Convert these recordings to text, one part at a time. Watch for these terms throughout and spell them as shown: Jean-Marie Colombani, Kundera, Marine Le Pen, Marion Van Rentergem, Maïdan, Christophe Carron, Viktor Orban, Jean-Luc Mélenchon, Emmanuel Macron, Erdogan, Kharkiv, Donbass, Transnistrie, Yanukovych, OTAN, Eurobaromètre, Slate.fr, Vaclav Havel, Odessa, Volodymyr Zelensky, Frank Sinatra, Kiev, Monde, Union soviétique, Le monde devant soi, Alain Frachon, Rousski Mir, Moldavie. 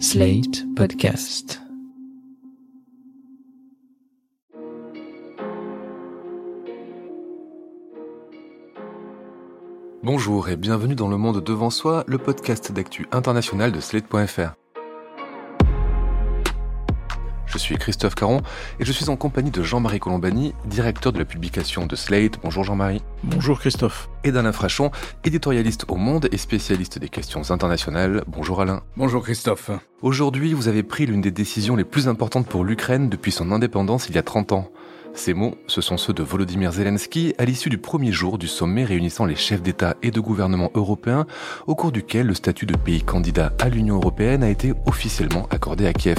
Slate Podcast. Bonjour et bienvenue dans Le Monde devant soi, le podcast d'actu international de Slate.fr. Je suis Christophe Carron et je suis en compagnie de Jean-Marie Colombani, directeur de la publication de Slate. Bonjour Jean-Marie. Bonjour Christophe. Et d'Alain Frachon, éditorialiste au Monde et spécialiste des questions internationales. Bonjour Alain. Bonjour Christophe. Aujourd'hui, vous avez pris l'une des décisions les plus importantes pour l'Ukraine depuis son indépendance il y a 30 ans. Ces mots, ce sont ceux de Volodymyr Zelensky à l'issue du premier jour du sommet réunissant les chefs d'État et de gouvernement européens, au cours duquel le statut de pays candidat à l'Union européenne a été officiellement accordé à Kiev.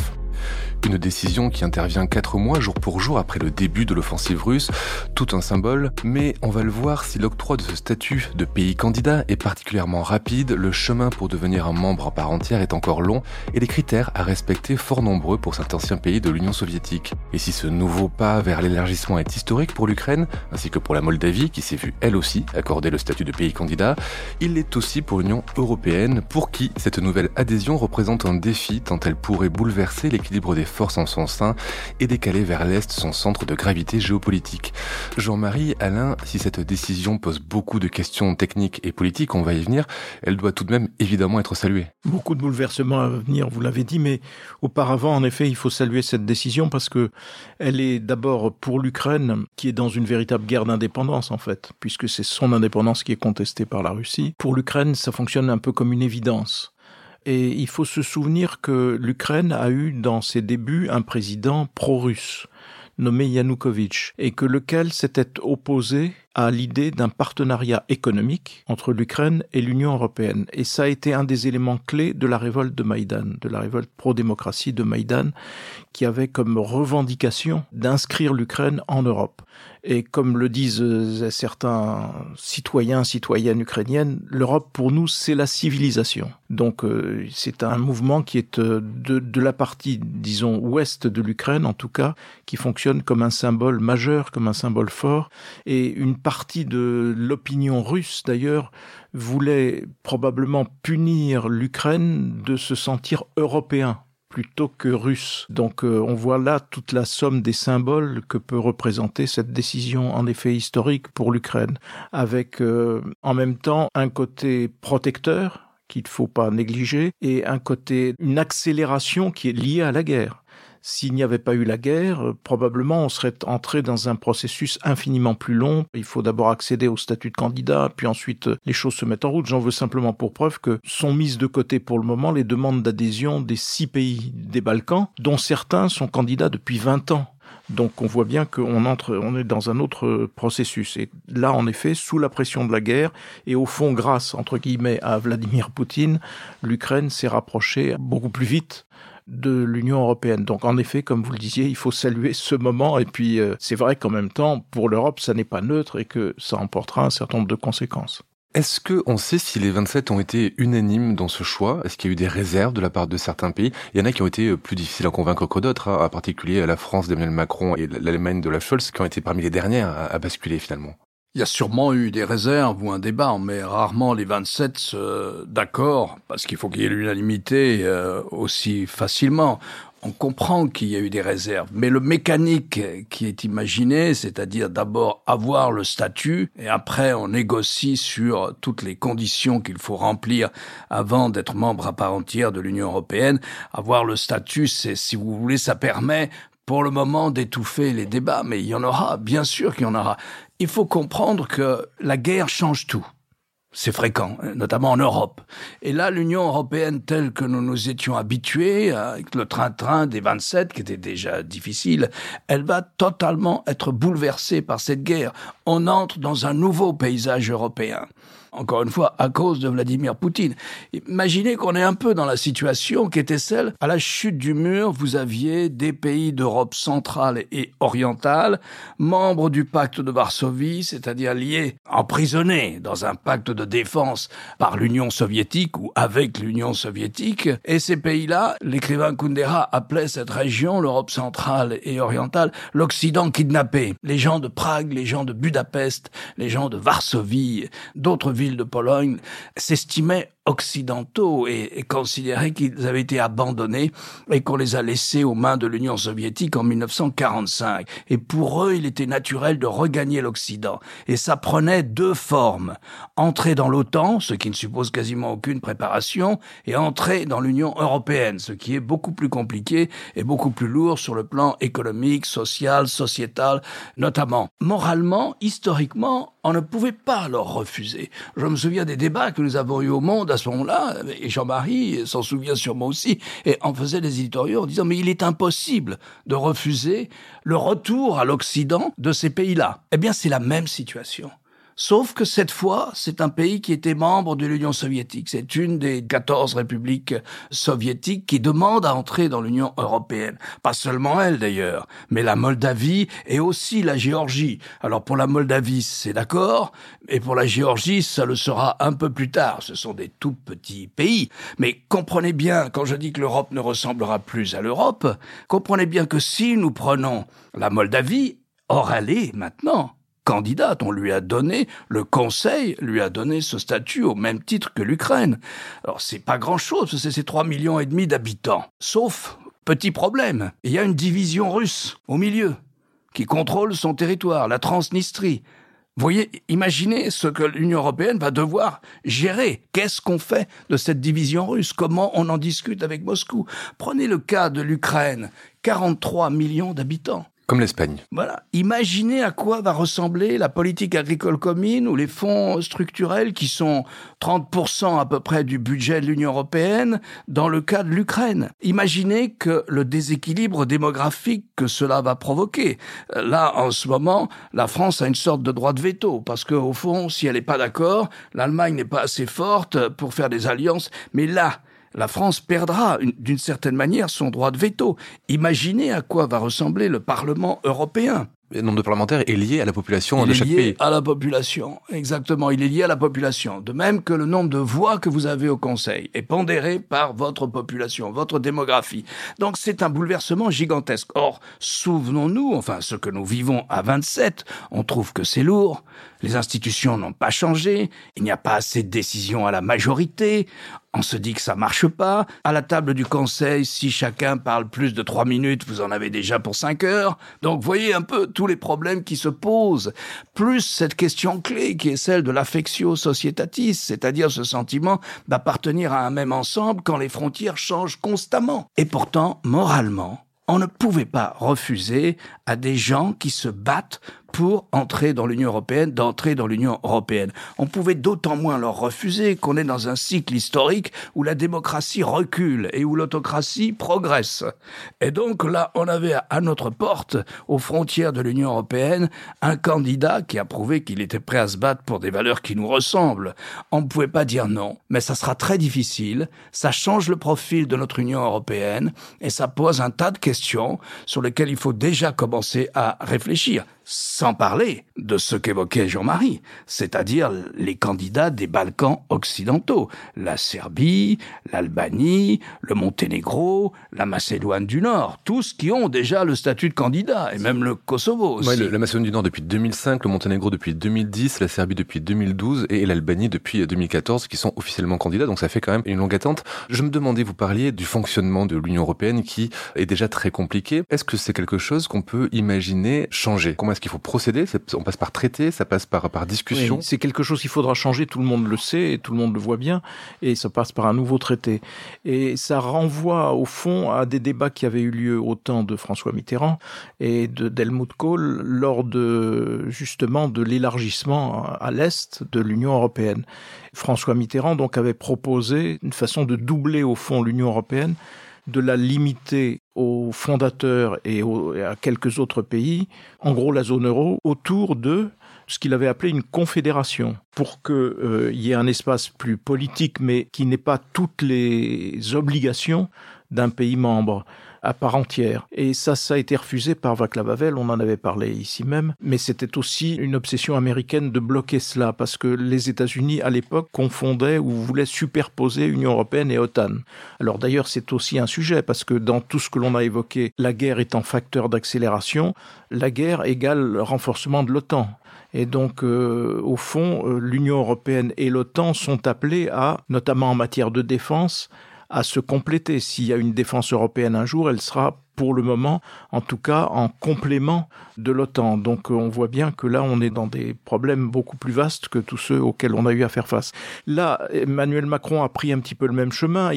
Une décision qui intervient 4 mois jour pour jour après le début de l'offensive russe, tout un symbole, mais on va le voir, si l'octroi de ce statut de pays candidat est particulièrement rapide, le chemin pour devenir un membre à part entière est encore long et les critères à respecter fort nombreux pour cet ancien pays de l'Union soviétique. Et si ce nouveau pas vers l'élargissement est historique pour l'Ukraine, ainsi que pour la Moldavie qui s'est vue elle aussi accorder le statut de pays candidat, il l'est aussi pour l'Union européenne, pour qui cette nouvelle adhésion représente un défi tant elle pourrait bouleverser l'équilibre des forces en son sein et décaler vers l'Est son centre de gravité géopolitique. Jean-Marie, Alain, si cette décision pose beaucoup de questions techniques et politiques, on va y venir, elle doit tout de même évidemment être saluée. Beaucoup de bouleversements à venir, vous l'avez dit, mais auparavant, en effet, il faut saluer cette décision parce que elle est d'abord pour l'Ukraine, qui est dans une véritable guerre d'indépendance en fait, puisque c'est son indépendance qui est contestée par la Russie. Pour l'Ukraine, ça fonctionne un peu comme une évidence. Et il faut se souvenir que l'Ukraine a eu dans ses débuts un président pro-russe, nommé Yanukovych, et que lequel s'était opposé à l'idée d'un partenariat économique entre l'Ukraine et l'Union européenne. Et ça a été un des éléments clés de la révolte de Maïdan, de la révolte pro-démocratie de Maïdan, qui avait comme revendication d'inscrire l'Ukraine en Europe. Et comme le disent certains citoyens, citoyennes ukrainiennes, l'Europe pour nous c'est la civilisation. Donc c'est un mouvement qui est de la partie, disons, ouest de l'Ukraine en tout cas, qui fonctionne comme un symbole majeur, comme un symbole fort, et une partie de l'opinion russe d'ailleurs voulait probablement punir l'Ukraine de se sentir européen plutôt que russe. Donc on voit là toute la somme des symboles que peut représenter cette décision en effet historique pour l'Ukraine, avec en même temps un côté protecteur qu'il ne faut pas négliger et un côté, une accélération qui est liée à la guerre. S'il n'y avait pas eu la guerre, probablement on serait entré dans un processus infiniment plus long. Il faut d'abord accéder au statut de candidat, puis ensuite les choses se mettent en route. J'en veux simplement pour preuve que sont mises de côté pour le moment les demandes d'adhésion des 6 pays des Balkans, dont certains sont candidats depuis 20 ans. Donc on voit bien qu'on est dans un autre processus. Et là, en effet, sous la pression de la guerre, et au fond, grâce, entre guillemets, à Vladimir Poutine, l'Ukraine s'est rapprochée beaucoup plus vite de l'Union européenne. Donc en effet, comme vous le disiez, il faut saluer ce moment. Et puis c'est vrai qu'en même temps, pour l'Europe, ça n'est pas neutre et que ça emportera un certain nombre de conséquences. Est-ce qu'on sait si les 27 ont été unanimes dans ce choix ? Est-ce qu'il y a eu des réserves de la part de certains pays ? Il y en a qui ont été plus difficiles à convaincre que d'autres, en particulier la France d'Emmanuel Macron et l'Allemagne de la Scholz, qui ont été parmi les dernières à basculer finalement. Il y a sûrement eu des réserves ou un débat, mais rarement les 27 d'accord, parce qu'il faut qu'il y ait l'unanimité aussi facilement. On comprend qu'il y a eu des réserves, mais le mécanique qui est imaginé, c'est-à-dire d'abord avoir le statut et après on négocie sur toutes les conditions qu'il faut remplir avant d'être membre à part entière de l'Union européenne. Avoir le statut, c'est, si vous voulez, ça permet pour le moment d'étouffer les débats, mais il y en aura, bien sûr qu'il y en aura. Il faut comprendre que la guerre change tout. C'est fréquent, notamment en Europe. Et là, l'Union européenne telle que nous nous étions habitués, avec le train-train des 27, qui était déjà difficile, elle va totalement être bouleversée par cette guerre. On entre dans un nouveau paysage européen. Encore une fois, à cause de Vladimir Poutine. Imaginez qu'on est un peu dans la situation qui était celle, à la chute du mur, vous aviez des pays d'Europe centrale et orientale, membres du pacte de Varsovie, c'est-à-dire liés, emprisonnés dans un pacte de défense par l'Union soviétique ou avec l'Union soviétique. Et ces pays-là, l'écrivain Kundera appelait cette région, l'Europe centrale et orientale, l'Occident kidnappé. Les gens de Prague, les gens de Budapest, les gens de Varsovie, d'autres villes de Pologne s'estimaient occidentaux et considéraient qu'ils avaient été abandonnés et qu'on les a laissés aux mains de l'Union soviétique en 1945. Et pour eux, il était naturel de regagner l'Occident. Et ça prenait deux formes. Entrer dans l'OTAN, ce qui ne suppose quasiment aucune préparation, et entrer dans l'Union européenne, ce qui est beaucoup plus compliqué et beaucoup plus lourd sur le plan économique, social, sociétal, notamment. Moralement, historiquement, on ne pouvait pas leur refuser. Je me souviens des débats que nous avons eus au Monde à ce moment-là, et Jean-Marie s'en souvient sûrement aussi, et on faisait des éditoriaux en disant « mais il est impossible de refuser le retour à l'Occident de ces pays-là ». Eh bien, c'est la même situation. Sauf que cette fois, c'est un pays qui était membre de l'Union soviétique. C'est une des 14 républiques soviétiques qui demande à entrer dans l'Union européenne. Pas seulement elle, d'ailleurs, mais la Moldavie et aussi la Géorgie. Alors, pour la Moldavie, c'est d'accord, et pour la Géorgie, ça le sera un peu plus tard. Ce sont des tout petits pays. Mais comprenez bien, quand je dis que l'Europe ne ressemblera plus à l'Europe, comprenez bien que si nous prenons la Moldavie, or elle est maintenant candidate, on lui a donné, le Conseil lui a donné ce statut au même titre que l'Ukraine. Alors c'est pas grand-chose, c'est ces 3,5 millions d'habitants. Sauf, petit problème, il y a une division russe au milieu qui contrôle son territoire, la Transnistrie. Vous voyez, imaginez ce que l'Union européenne va devoir gérer. Qu'est-ce qu'on fait de cette division russe? Comment on en discute avec Moscou? Prenez le cas de l'Ukraine, 43 millions d'habitants. Comme l'Espagne. Voilà. Imaginez à quoi va ressembler la politique agricole commune ou les fonds structurels qui sont 30% à peu près du budget de l'Union européenne dans le cas de l'Ukraine. Imaginez que le déséquilibre démographique que cela va provoquer. Là, en ce moment, la France a une sorte de droit de veto parce qu'au fond, si elle n'est pas d'accord, l'Allemagne n'est pas assez forte pour faire des alliances. Mais là, la France perdra, d'une certaine manière, son droit de veto. Imaginez à quoi va ressembler le Parlement européen. Le nombre de parlementaires est lié à la population de chaque pays. Il est lié à la population, exactement. Il est lié à la population. De même que le nombre de voix que vous avez au Conseil est pondéré par votre population, votre démographie. Donc c'est un bouleversement gigantesque. Or, souvenons-nous, enfin, ce que nous vivons à 27, on trouve que c'est lourd. Les institutions n'ont pas changé. Il n'y a pas assez de décisions à la majorité. On se dit que ça marche pas. À la table du Conseil, si chacun parle plus de 3 minutes, vous en avez déjà pour 5 heures. Donc, voyez un peu tous les problèmes qui se posent. Plus cette question clé qui est celle de l'affectio societatis, c'est-à-dire ce sentiment d'appartenir à un même ensemble quand les frontières changent constamment. Et pourtant, moralement, on ne pouvait pas refuser à des gens qui se battent pour entrer dans l'Union européenne, d'entrer dans l'Union européenne. On pouvait d'autant moins leur refuser qu'on est dans un cycle historique où la démocratie recule et où l'autocratie progresse. Et donc là, on avait à notre porte, aux frontières de l'Union européenne, un candidat qui a prouvé qu'il était prêt à se battre pour des valeurs qui nous ressemblent. On ne pouvait pas dire non, mais ça sera très difficile, ça change le profil de notre Union européenne et ça pose un tas de questions sur lesquelles il faut déjà commencer à réfléchir. Sans parler de ce qu'évoquait Jean-Marie, c'est-à-dire les candidats des Balkans occidentaux, la Serbie, l'Albanie, le Monténégro, la Macédoine du Nord, tous qui ont déjà le statut de candidat, et même le Kosovo aussi. Oui, la Macédoine du Nord depuis 2005, le Monténégro depuis 2010, la Serbie depuis 2012 et l'Albanie depuis 2014 qui sont officiellement candidats, donc ça fait quand même une longue attente. Je me demandais, vous parliez du fonctionnement de l'Union européenne qui est déjà très compliqué. Est-ce que c'est quelque chose qu'on peut imaginer changer? Comment est-ce qu'il faut procéder? On passe par traité, ça passe par discussion. Oui, c'est quelque chose qu'il faudra changer, tout le monde le sait, et tout le monde le voit bien, et ça passe par un nouveau traité. Et ça renvoie au fond à des débats qui avaient eu lieu au temps de François Mitterrand et d'Helmut Kohl lors de justement de l'élargissement à l'Est de l'Union européenne. François Mitterrand donc avait proposé une façon de doubler au fond l'Union européenne, de la limiter aux fondateurs et à quelques autres pays, en gros la zone euro, autour de ce qu'il avait appelé une confédération, pour qu'il y ait un espace plus politique, mais qui n'ait pas toutes les obligations d'un pays membre à part entière. Et ça a été refusé par Vaclav Havel, on en avait parlé ici même, mais c'était aussi une obsession américaine de bloquer cela, parce que les États-Unis, à l'époque, confondaient ou voulaient superposer Union européenne et OTAN. Alors d'ailleurs, c'est aussi un sujet, parce que dans tout ce que l'on a évoqué, la guerre étant facteur d'accélération, la guerre égale renforcement de l'OTAN. Et donc, au fond, l'Union européenne et l'OTAN sont appelées à, notamment en matière de défense, à se compléter. S'il y a une défense européenne un jour, elle sera pour le moment, en tout cas, en complément de l'OTAN. Donc on voit bien que là, on est dans des problèmes beaucoup plus vastes que tous ceux auxquels on a eu à faire face. Là, Emmanuel Macron a pris un petit peu le même chemin.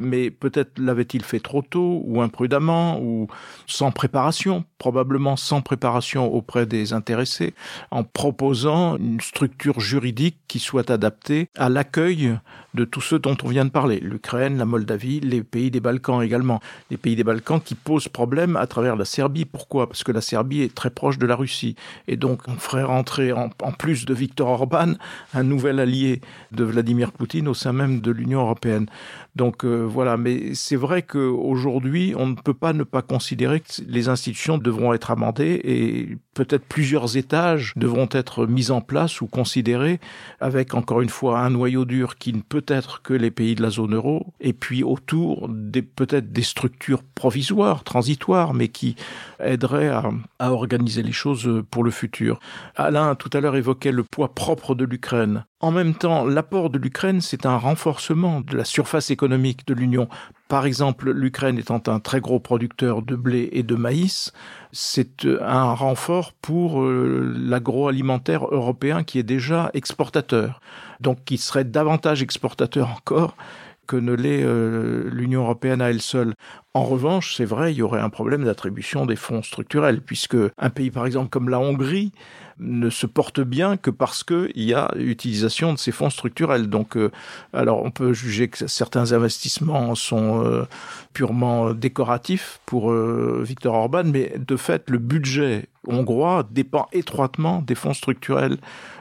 Mais peut-être l'avait-il fait trop tôt, ou imprudemment, ou sans préparation, probablement sans préparation auprès des intéressés, en proposant une structure juridique qui soit adaptée à l'accueil de tous ceux dont on vient de parler. L'Ukraine, la Moldavie, les pays des Balkans également. Les pays des Balkans qui posent problème à travers la Serbie. Pourquoi ? Parce que la Serbie est très proche de la Russie. Et donc, on ferait rentrer, en plus de Viktor Orban, un nouvel allié de Vladimir Poutine au sein même de l'Union européenne. Donc, voilà. Mais c'est vrai qu'aujourd'hui, on ne peut pas ne pas considérer que les institutions devront être amendées et peut-être plusieurs étages devront être mis en place ou considérés avec, encore une fois, un noyau dur qui ne peut être que les pays de la zone euro et puis autour peut-être des structures provisoires, transitoires, mais qui aideraient à organiser les choses pour le futur. Alain, tout à l'heure, évoquait le poids propre de l'Ukraine. En même temps, l'apport de l'Ukraine, c'est un renforcement de la surface économique de l'Union. Par exemple, l'Ukraine étant un très gros producteur de blé et de maïs, c'est un renfort pour l'agroalimentaire européen qui est déjà exportateur, donc qui serait davantage exportateur encore que ne l'est l'Union européenne à elle seule. En revanche, c'est vrai, il y aurait un problème d'attribution des fonds structurels, puisque un pays, par exemple, comme la Hongrie, ne se porte bien que parce qu'il y a utilisation de ces fonds structurels. Donc, alors, on peut juger que certains investissements sont purement décoratifs pour Viktor Orban, mais de fait, le budget hongrois dépend étroitement des fonds structurels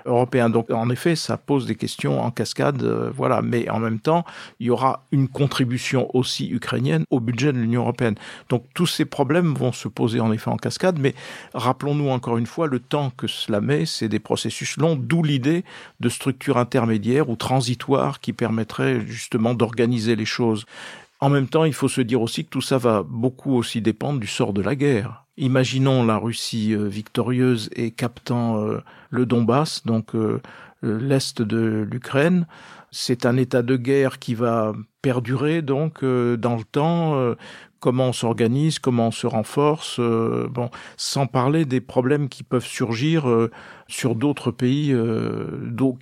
européens. Donc, en effet, ça pose des questions en cascade, voilà. Mais en même temps, il y aura une contribution aussi ukrainienne au budget de l'Union européenne. Donc, tous ces problèmes vont se poser en effet en cascade, mais rappelons-nous encore une fois le temps que cela met, c'est des processus longs, d'où l'idée de structures intermédiaires ou transitoires qui permettraient justement d'organiser les choses. En même temps, il faut se dire aussi que tout ça va beaucoup aussi dépendre du sort de la guerre. Imaginons la Russie victorieuse et captant le Donbass, donc l'est de l'Ukraine. C'est un état de guerre qui va perdurer donc dans le temps. Comment on s'organise, comment on se renforce, sans parler des problèmes qui peuvent surgir sur d'autres pays,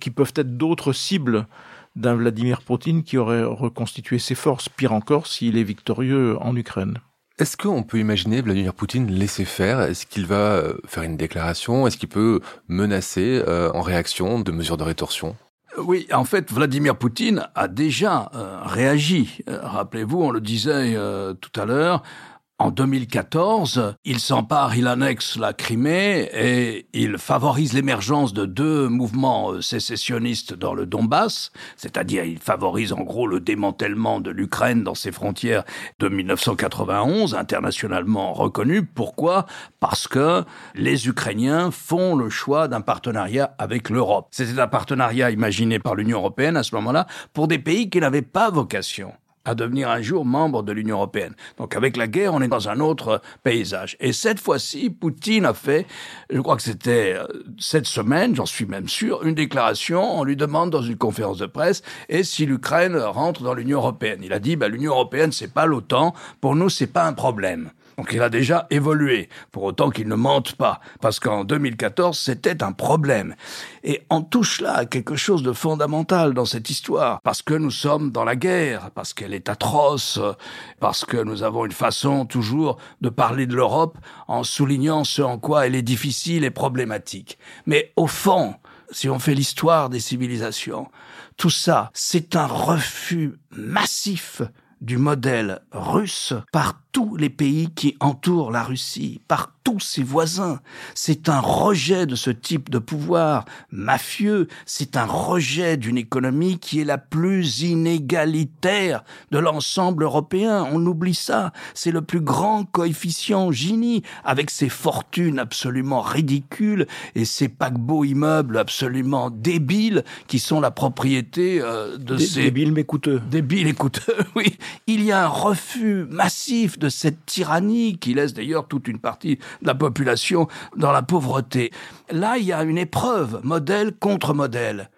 qui peuvent être d'autres cibles d'un Vladimir Poutine qui aurait reconstitué ses forces, pire encore s'il est victorieux en Ukraine. Est-ce qu'on peut imaginer Vladimir Poutine laisser faire ? Est-ce qu'il va faire une déclaration ? Est-ce qu'il peut menacer en réaction de mesures de rétorsion ? Oui, en fait, Vladimir Poutine a déjà réagi. Rappelez-vous, on le disait tout à l'heure, en 2014, il s'empare, il annexe la Crimée et il favorise l'émergence de deux mouvements sécessionnistes dans le Donbass, c'est-à-dire il favorise en gros le démantèlement de l'Ukraine dans ses frontières de 1991, internationalement reconnu. Pourquoi ? Parce que les Ukrainiens font le choix d'un partenariat avec l'Europe. C'était un partenariat imaginé par l'Union européenne à ce moment-là pour des pays qui n'avaient pas vocation à devenir un jour membre de l'Union européenne. Donc avec la guerre, on est dans un autre paysage. Et cette fois-ci, Poutine a fait, je crois que c'était cette semaine, j'en suis même sûr, une déclaration, on lui demande dans une conférence de presse, et si l'Ukraine rentre dans l'Union européenne. Il a dit, l'Union européenne, c'est pas l'OTAN, pour nous, c'est pas un problème. Donc il a déjà évolué, pour autant qu'il ne mente pas, parce qu'en 2014, c'était un problème. Et on touche là à quelque chose de fondamental dans cette histoire, parce que nous sommes dans la guerre, parce qu'elle est atroce, parce que nous avons une façon toujours de parler de l'Europe en soulignant ce en quoi elle est difficile et problématique. Mais au fond, si on fait l'histoire des civilisations, tout ça, c'est un refus massif du modèle russe par tous les pays qui entourent la Russie, par tous ses voisins. C'est un rejet de ce type de pouvoir mafieux, c'est un rejet d'une économie qui est la plus inégalitaire de l'ensemble européen. On oublie ça, c'est le plus grand coefficient Gini, avec ses fortunes absolument ridicules et ses paquebots immeubles absolument débiles qui sont la propriété de ces... Débiles mais coûteux. Débiles et coûteux, oui. Il y a un refus massif de cette tyrannie qui laisse d'ailleurs toute une partie de la population dans la pauvreté. Là, il y a une épreuve, modèle contre modèle.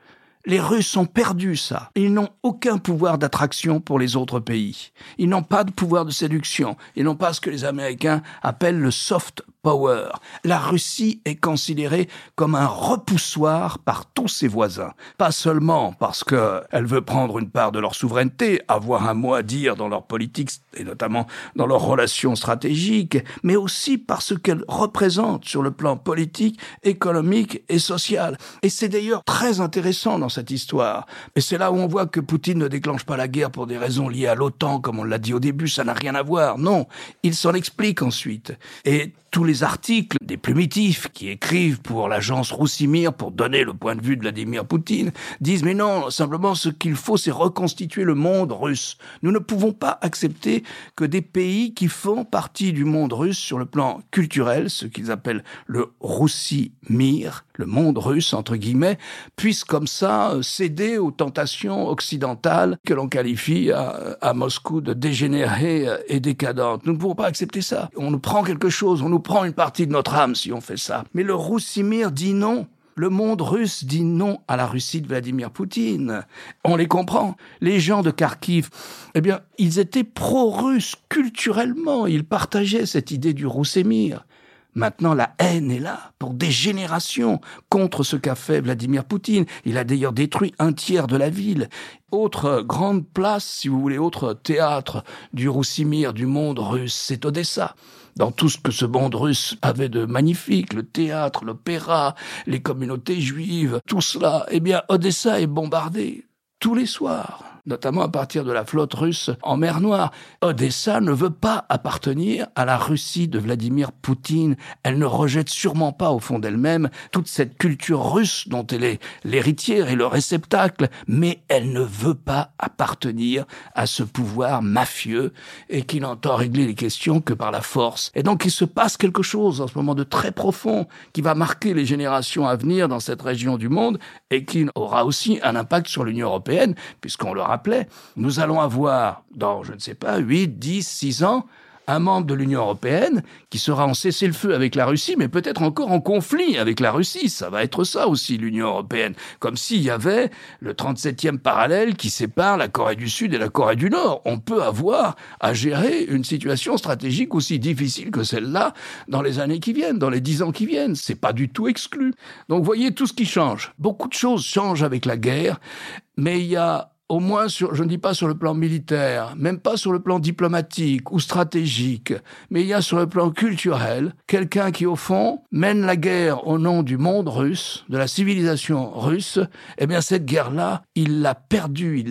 Les Russes ont perdu ça. Ils n'ont aucun pouvoir d'attraction pour les autres pays. Ils n'ont pas de pouvoir de séduction. Ils n'ont pas ce que les Américains appellent le soft power. La Russie est considérée comme un repoussoir par tous ses voisins. Pas seulement parce qu'elle veut prendre une part de leur souveraineté, avoir un mot à dire dans leur politique et notamment dans leurs relations stratégiques, mais aussi parce qu'elle représente sur le plan politique, économique et social. Et c'est d'ailleurs très intéressant dans cette histoire. Et c'est là où on voit que Poutine ne déclenche pas la guerre pour des raisons liées à l'OTAN, comme on l'a dit au début, ça n'a rien à voir. Non, il s'en explique ensuite. Et tous les articles des plumitifs qui écrivent pour l'agence Rousski Mir pour donner le point de vue de Vladimir Poutine disent « Mais non, simplement ce qu'il faut, c'est reconstituer le monde russe. Nous ne pouvons pas accepter que des pays qui font partie du monde russe sur le plan culturel, ce qu'ils appellent le Rousski Mir, le monde russe, entre guillemets, puissent comme ça céder aux tentations occidentales que l'on qualifie à Moscou de dégénérées et décadentes. Nous ne pouvons pas accepter ça. On nous prend quelque chose, on nous prend une partie de notre âme si on fait ça. Mais le Rousski Mir dit non. Le monde russe dit non à la Russie de Vladimir Poutine. On les comprend. Les gens de Kharkiv, eh bien, ils étaient pro-russes culturellement. Ils partageaient cette idée du Rousski Mir. Maintenant, la haine est là, pour des générations, contre ce qu'a fait Vladimir Poutine. Il a d'ailleurs détruit un tiers de la ville. Autre grande place, si vous voulez, autre théâtre du Rousski Mir, du monde russe, c'est Odessa. Dans tout ce que ce monde russe avait de magnifique, le théâtre, l'opéra, les communautés juives, tout cela, eh bien, Odessa est bombardée tous les soirs, notamment à partir de la flotte russe en mer Noire. Odessa ne veut pas appartenir à la Russie de Vladimir Poutine. Elle ne rejette sûrement pas, au fond d'elle-même, toute cette culture russe dont elle est l'héritière et le réceptacle, mais elle ne veut pas appartenir à ce pouvoir mafieux et qui n'entend régler les questions que par la force. Et donc il se passe quelque chose en ce moment de très profond qui va marquer les générations à venir dans cette région du monde et qui aura aussi un impact sur l'Union européenne, puisqu'on le rappelait, nous allons avoir, dans, je ne sais pas, 8, 10, 6 ans, un membre de l'Union européenne qui sera en cessez-le-feu avec la Russie, mais peut-être encore en conflit avec la Russie. Ça va être ça aussi, l'Union européenne. Comme s'il y avait le 37e parallèle qui sépare la Corée du Sud et la Corée du Nord. On peut avoir à gérer une situation stratégique aussi difficile que celle-là dans les années qui viennent, dans les 10 ans qui viennent. C'est pas du tout exclu. Donc, voyez tout ce qui change. Beaucoup de choses changent avec la guerre, mais il y a au moins, je ne dis pas sur le plan militaire, même pas sur le plan diplomatique ou stratégique, mais il y a sur le plan culturel, quelqu'un qui, au fond, mène la guerre au nom du monde russe, de la civilisation russe. Eh bien, cette guerre-là, il l'a perdue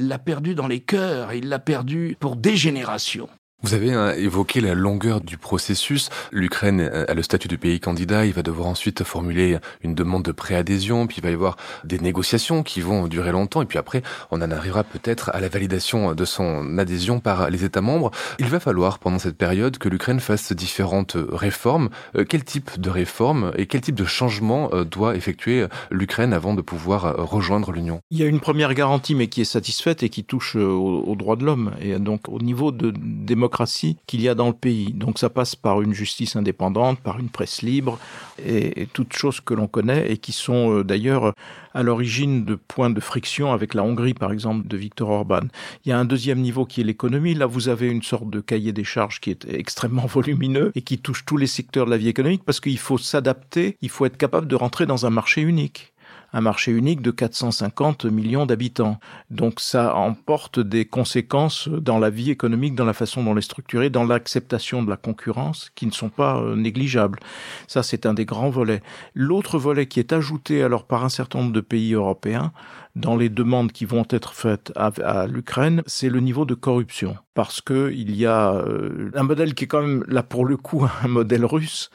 dans les cœurs, il l'a perdue pour des générations. Vous avez évoqué la longueur du processus. L'Ukraine a le statut de pays candidat. Il va devoir ensuite formuler une demande de préadhésion. Puis il va y avoir des négociations qui vont durer longtemps. Et puis après, on en arrivera peut-être à la validation de son adhésion par les États membres. Il va falloir, pendant cette période, que l'Ukraine fasse différentes réformes. Quel type de réformes et quel type de changement doit effectuer l'Ukraine avant de pouvoir rejoindre l'Union? Il y a une première garantie, mais qui est satisfaite et qui touche aux droits de l'homme. Et donc, au niveau de démocratie, qu'il y a dans le pays. Donc ça passe par une justice indépendante, par une presse libre et toutes choses que l'on connaît et qui sont d'ailleurs à l'origine de points de friction avec la Hongrie, par exemple, de Viktor Orban. Il y a un deuxième niveau qui est l'économie. Là, vous avez une sorte de cahier des charges qui est extrêmement volumineux et qui touche tous les secteurs de la vie économique parce qu'il faut s'adapter, il faut être capable de rentrer dans un marché unique. un marché unique de 450 millions d'habitants. Donc ça emporte des conséquences dans la vie économique, dans la façon dont elle est structurée, dans l'acceptation de la concurrence, qui ne sont pas négligeables. Ça, c'est un des grands volets. L'autre volet qui est ajouté alors par un certain nombre de pays européens, dans les demandes qui vont être faites à l'Ukraine, c'est le niveau de corruption. Parce qu'il y a un modèle qui est quand même, là pour le coup, un modèle russe,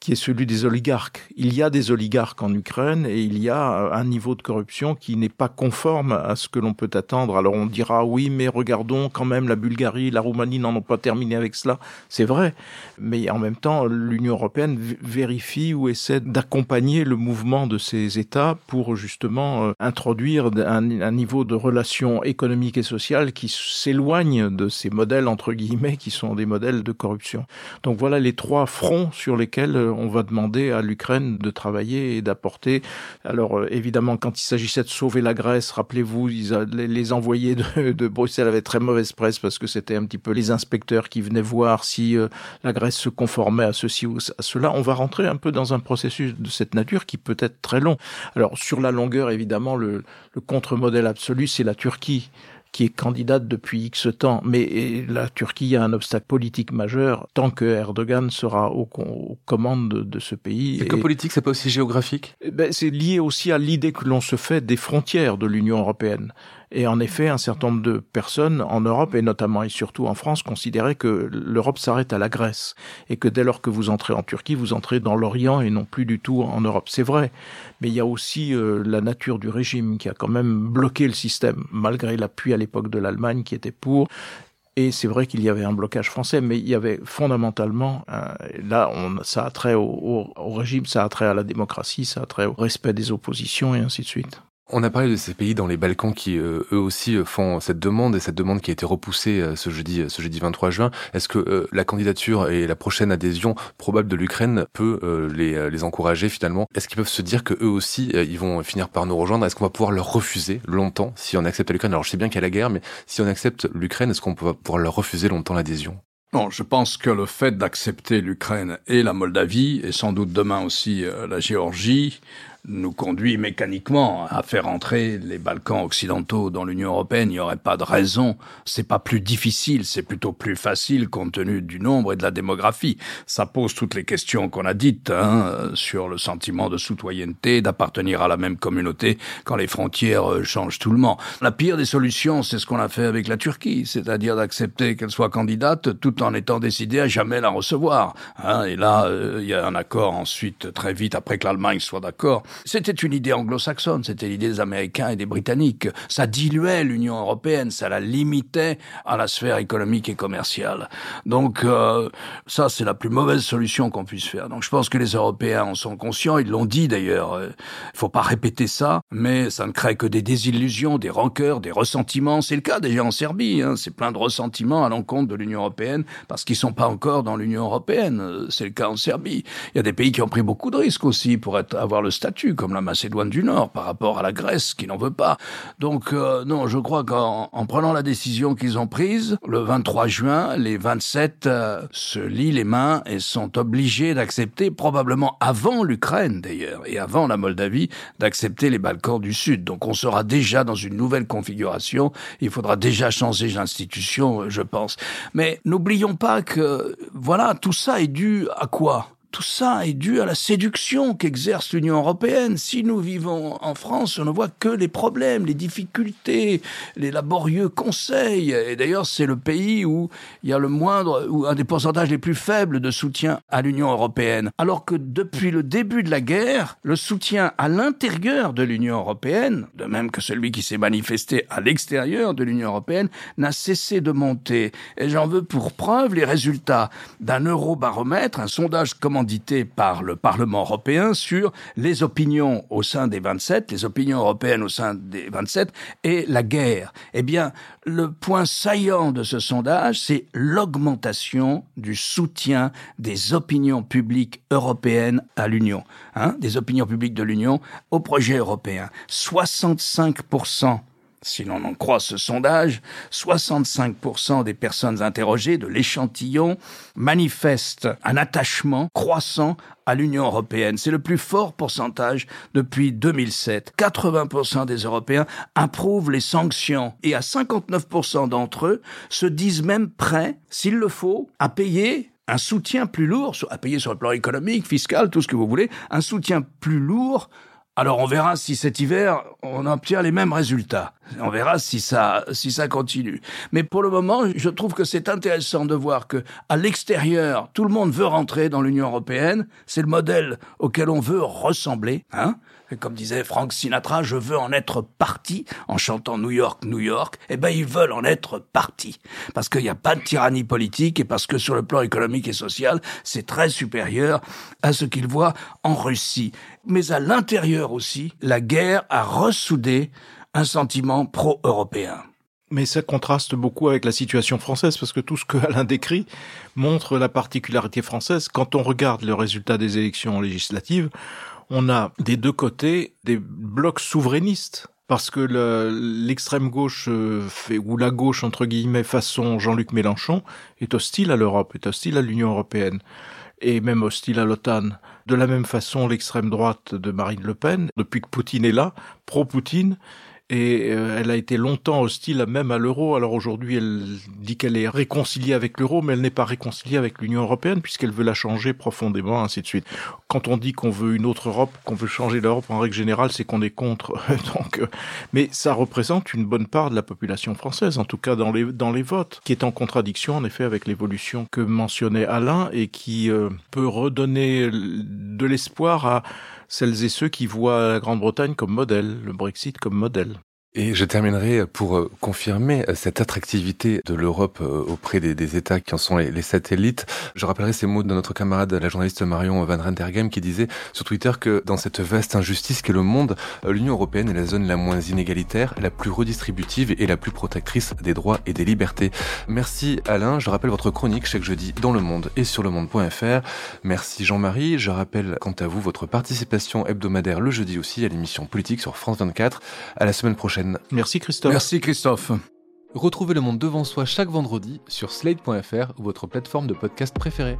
qui est celui des oligarques. Il y a des oligarques en Ukraine et il y a un niveau de corruption qui n'est pas conforme à ce que l'on peut attendre. Alors on dira oui, mais regardons quand même la Bulgarie, la Roumanie n'en ont pas terminé avec cela. C'est vrai, mais en même temps, l'Union européenne vérifie ou essaie d'accompagner le mouvement de ces États pour justement introduire un niveau de relations économiques et sociales qui s'éloigne de ces modèles, entre guillemets, qui sont des modèles de corruption. Donc voilà les trois fronts sur lesquels on va demander à l'Ukraine de travailler et d'apporter. Alors évidemment, quand il s'agissait de sauver la Grèce, rappelez-vous, les envoyés de Bruxelles avaient très mauvaise presse parce que c'était un petit peu les inspecteurs qui venaient voir si la Grèce se conformait à ceci ou à cela. On va rentrer un peu dans un processus de cette nature qui peut être très long. Alors sur la longueur, évidemment, le contre-modèle absolu, c'est la Turquie, qui est candidate depuis X temps. Mais la Turquie a un obstacle politique majeur tant que Erdogan sera aux commandes de ce pays. C'est que politique, c'est pas aussi géographique ? C'est lié aussi à l'idée que l'on se fait des frontières de l'Union européenne. Et en effet, un certain nombre de personnes en Europe, et notamment et surtout en France, considéraient que l'Europe s'arrête à la Grèce. Et que dès lors que vous entrez en Turquie, vous entrez dans l'Orient et non plus du tout en Europe. C'est vrai. Mais il y a aussi la nature du régime qui a quand même bloqué le système, malgré l'appui à l'époque de l'Allemagne qui était pour. Et c'est vrai qu'il y avait un blocage français, mais il y avait fondamentalement, là, ça a trait au régime, ça a trait à la démocratie, ça a trait au respect des oppositions et ainsi de suite. On a parlé de ces pays dans les Balkans qui, eux aussi, font cette demande, et cette demande qui a été repoussée ce jeudi 23 juin. Est-ce que la candidature et la prochaine adhésion probable de l'Ukraine peut les encourager, finalement ? Est-ce qu'ils peuvent se dire qu'eux aussi, ils vont finir par nous rejoindre ? Est-ce qu'on va pouvoir leur refuser longtemps si on accepte l'Ukraine ? Alors, je sais bien qu'il y a la guerre, mais si on accepte l'Ukraine, est-ce qu'on va pouvoir leur refuser longtemps l'adhésion ? Non, je pense que le fait d'accepter l'Ukraine et la Moldavie, et sans doute demain aussi la Géorgie, nous conduit mécaniquement à faire entrer les Balkans occidentaux dans l'Union européenne. Il n'y aurait pas de raison. C'est pas plus difficile, c'est plutôt plus facile compte tenu du nombre et de la démographie. Ça pose toutes les questions qu'on a dites, sur le sentiment de citoyenneté, d'appartenir à la même communauté quand les frontières changent tout le temps. La pire des solutions, c'est ce qu'on a fait avec la Turquie, c'est-à-dire d'accepter qu'elle soit candidate tout en étant décidé à jamais la recevoir. Et là, il y a un accord ensuite très vite après que l'Allemagne soit d'accord. C'était une idée anglo-saxonne, c'était l'idée des Américains et des Britanniques. Ça diluait l'Union européenne, ça la limitait à la sphère économique et commerciale. Donc ça, c'est la plus mauvaise solution qu'on puisse faire. Donc je pense que les Européens en sont conscients, ils l'ont dit d'ailleurs. Il faut pas répéter ça, mais ça ne crée que des désillusions, des rancœurs, des ressentiments. C'est le cas déjà en Serbie, c'est plein de ressentiments à l'encontre de l'Union européenne parce qu'ils sont pas encore dans l'Union européenne. C'est le cas en Serbie. Il y a des pays qui ont pris beaucoup de risques aussi pour avoir le statut, comme la Macédoine du Nord, par rapport à la Grèce, qui n'en veut pas. Donc, non, je crois qu'en prenant la décision qu'ils ont prise, le 23 juin, les 27 se lient les mains et sont obligés d'accepter, probablement avant l'Ukraine d'ailleurs, et avant la Moldavie, d'accepter les Balkans du Sud. Donc, on sera déjà dans une nouvelle configuration. Il faudra déjà changer l'institution, je pense. Mais n'oublions pas que, voilà, tout ça est dû à quoi ? Tout ça est dû à la séduction qu'exerce l'Union européenne. Si nous vivons en France, on ne voit que les problèmes, les difficultés, les laborieux conseils. Et d'ailleurs, c'est le pays où il y a le moindre, ou un des pourcentages les plus faibles de soutien à l'Union européenne. Alors que depuis le début de la guerre, le soutien à l'intérieur de l'Union européenne, de même que celui qui s'est manifesté à l'extérieur de l'Union européenne, n'a cessé de monter. Et j'en veux pour preuve les résultats d'un eurobaromètre, un sondage commandité par le Parlement européen sur les opinions au sein des 27, les opinions européennes au sein des 27 et la guerre. Eh bien, le point saillant de ce sondage, c'est l'augmentation du soutien des opinions publiques européennes à l'Union, des opinions publiques de l'Union au projet européen. 65% Si l'on en croit ce sondage, 65% des personnes interrogées de l'échantillon manifestent un attachement croissant à l'Union européenne. C'est le plus fort pourcentage depuis 2007. 80% des Européens approuvent les sanctions et à 59% d'entre eux se disent même prêts, s'il le faut, à payer un soutien plus lourd, à payer sur le plan économique, fiscal, tout ce que vous voulez, un soutien plus lourd. Alors on verra si cet hiver, on obtient les mêmes résultats. On verra si ça continue. Mais pour le moment, je trouve que c'est intéressant de voir que, à l'extérieur, tout le monde veut rentrer dans l'Union européenne. C'est le modèle auquel on veut ressembler, hein. Et comme disait Frank Sinatra, je veux en être parti, en chantant New York, New York. Eh ben, ils veulent en être parti. Parce qu'il n'y a pas de tyrannie politique et parce que sur le plan économique et social, c'est très supérieur à ce qu'ils voient en Russie. Mais à l'intérieur aussi, la guerre a ressoudé un sentiment pro-européen. Mais ça contraste beaucoup avec la situation française, parce que tout ce que Alain décrit montre la particularité française. Quand on regarde le résultat des élections législatives, on a des deux côtés des blocs souverainistes, parce que l'extrême gauche fait, ou la gauche entre guillemets façon Jean-Luc Mélenchon, est hostile à l'Europe, est hostile à l'Union européenne et même hostile à l'OTAN. De la même façon, l'extrême droite de Marine Le Pen, depuis que Poutine est là, pro-Poutine, et elle a été longtemps hostile même à l'euro. Alors aujourd'hui, elle dit qu'elle est réconciliée avec l'euro, mais elle n'est pas réconciliée avec l'Union européenne puisqu'elle veut la changer profondément, ainsi de suite. Quand on dit qu'on veut une autre Europe, qu'on veut changer l'Europe, en règle générale, c'est qu'on est contre. Donc, mais ça représente une bonne part de la population française, en tout cas dans les votes, qui est en contradiction en effet avec l'évolution que mentionnait Alain et qui peut redonner de l'espoir à celles et ceux qui voient la Grande-Bretagne comme modèle, le Brexit comme modèle. Et je terminerai pour confirmer cette attractivité de l'Europe auprès des États qui en sont les satellites. Je rappellerai ces mots de notre camarade, la journaliste Marion Van Rentergem, qui disait sur Twitter que dans cette vaste injustice qu'est le monde, l'Union européenne est la zone la moins inégalitaire, la plus redistributive et la plus protectrice des droits et des libertés. Merci Alain, je rappelle votre chronique chaque jeudi dans Le Monde et sur lemonde.fr. Merci Jean-Marie, je rappelle quant à vous votre participation hebdomadaire le jeudi aussi à l'émission Politique sur France 24. À la semaine prochaine. Merci Christophe. Merci Christophe. Retrouvez Le Monde devant soi chaque vendredi sur Slate.fr ou votre plateforme de podcast préférée.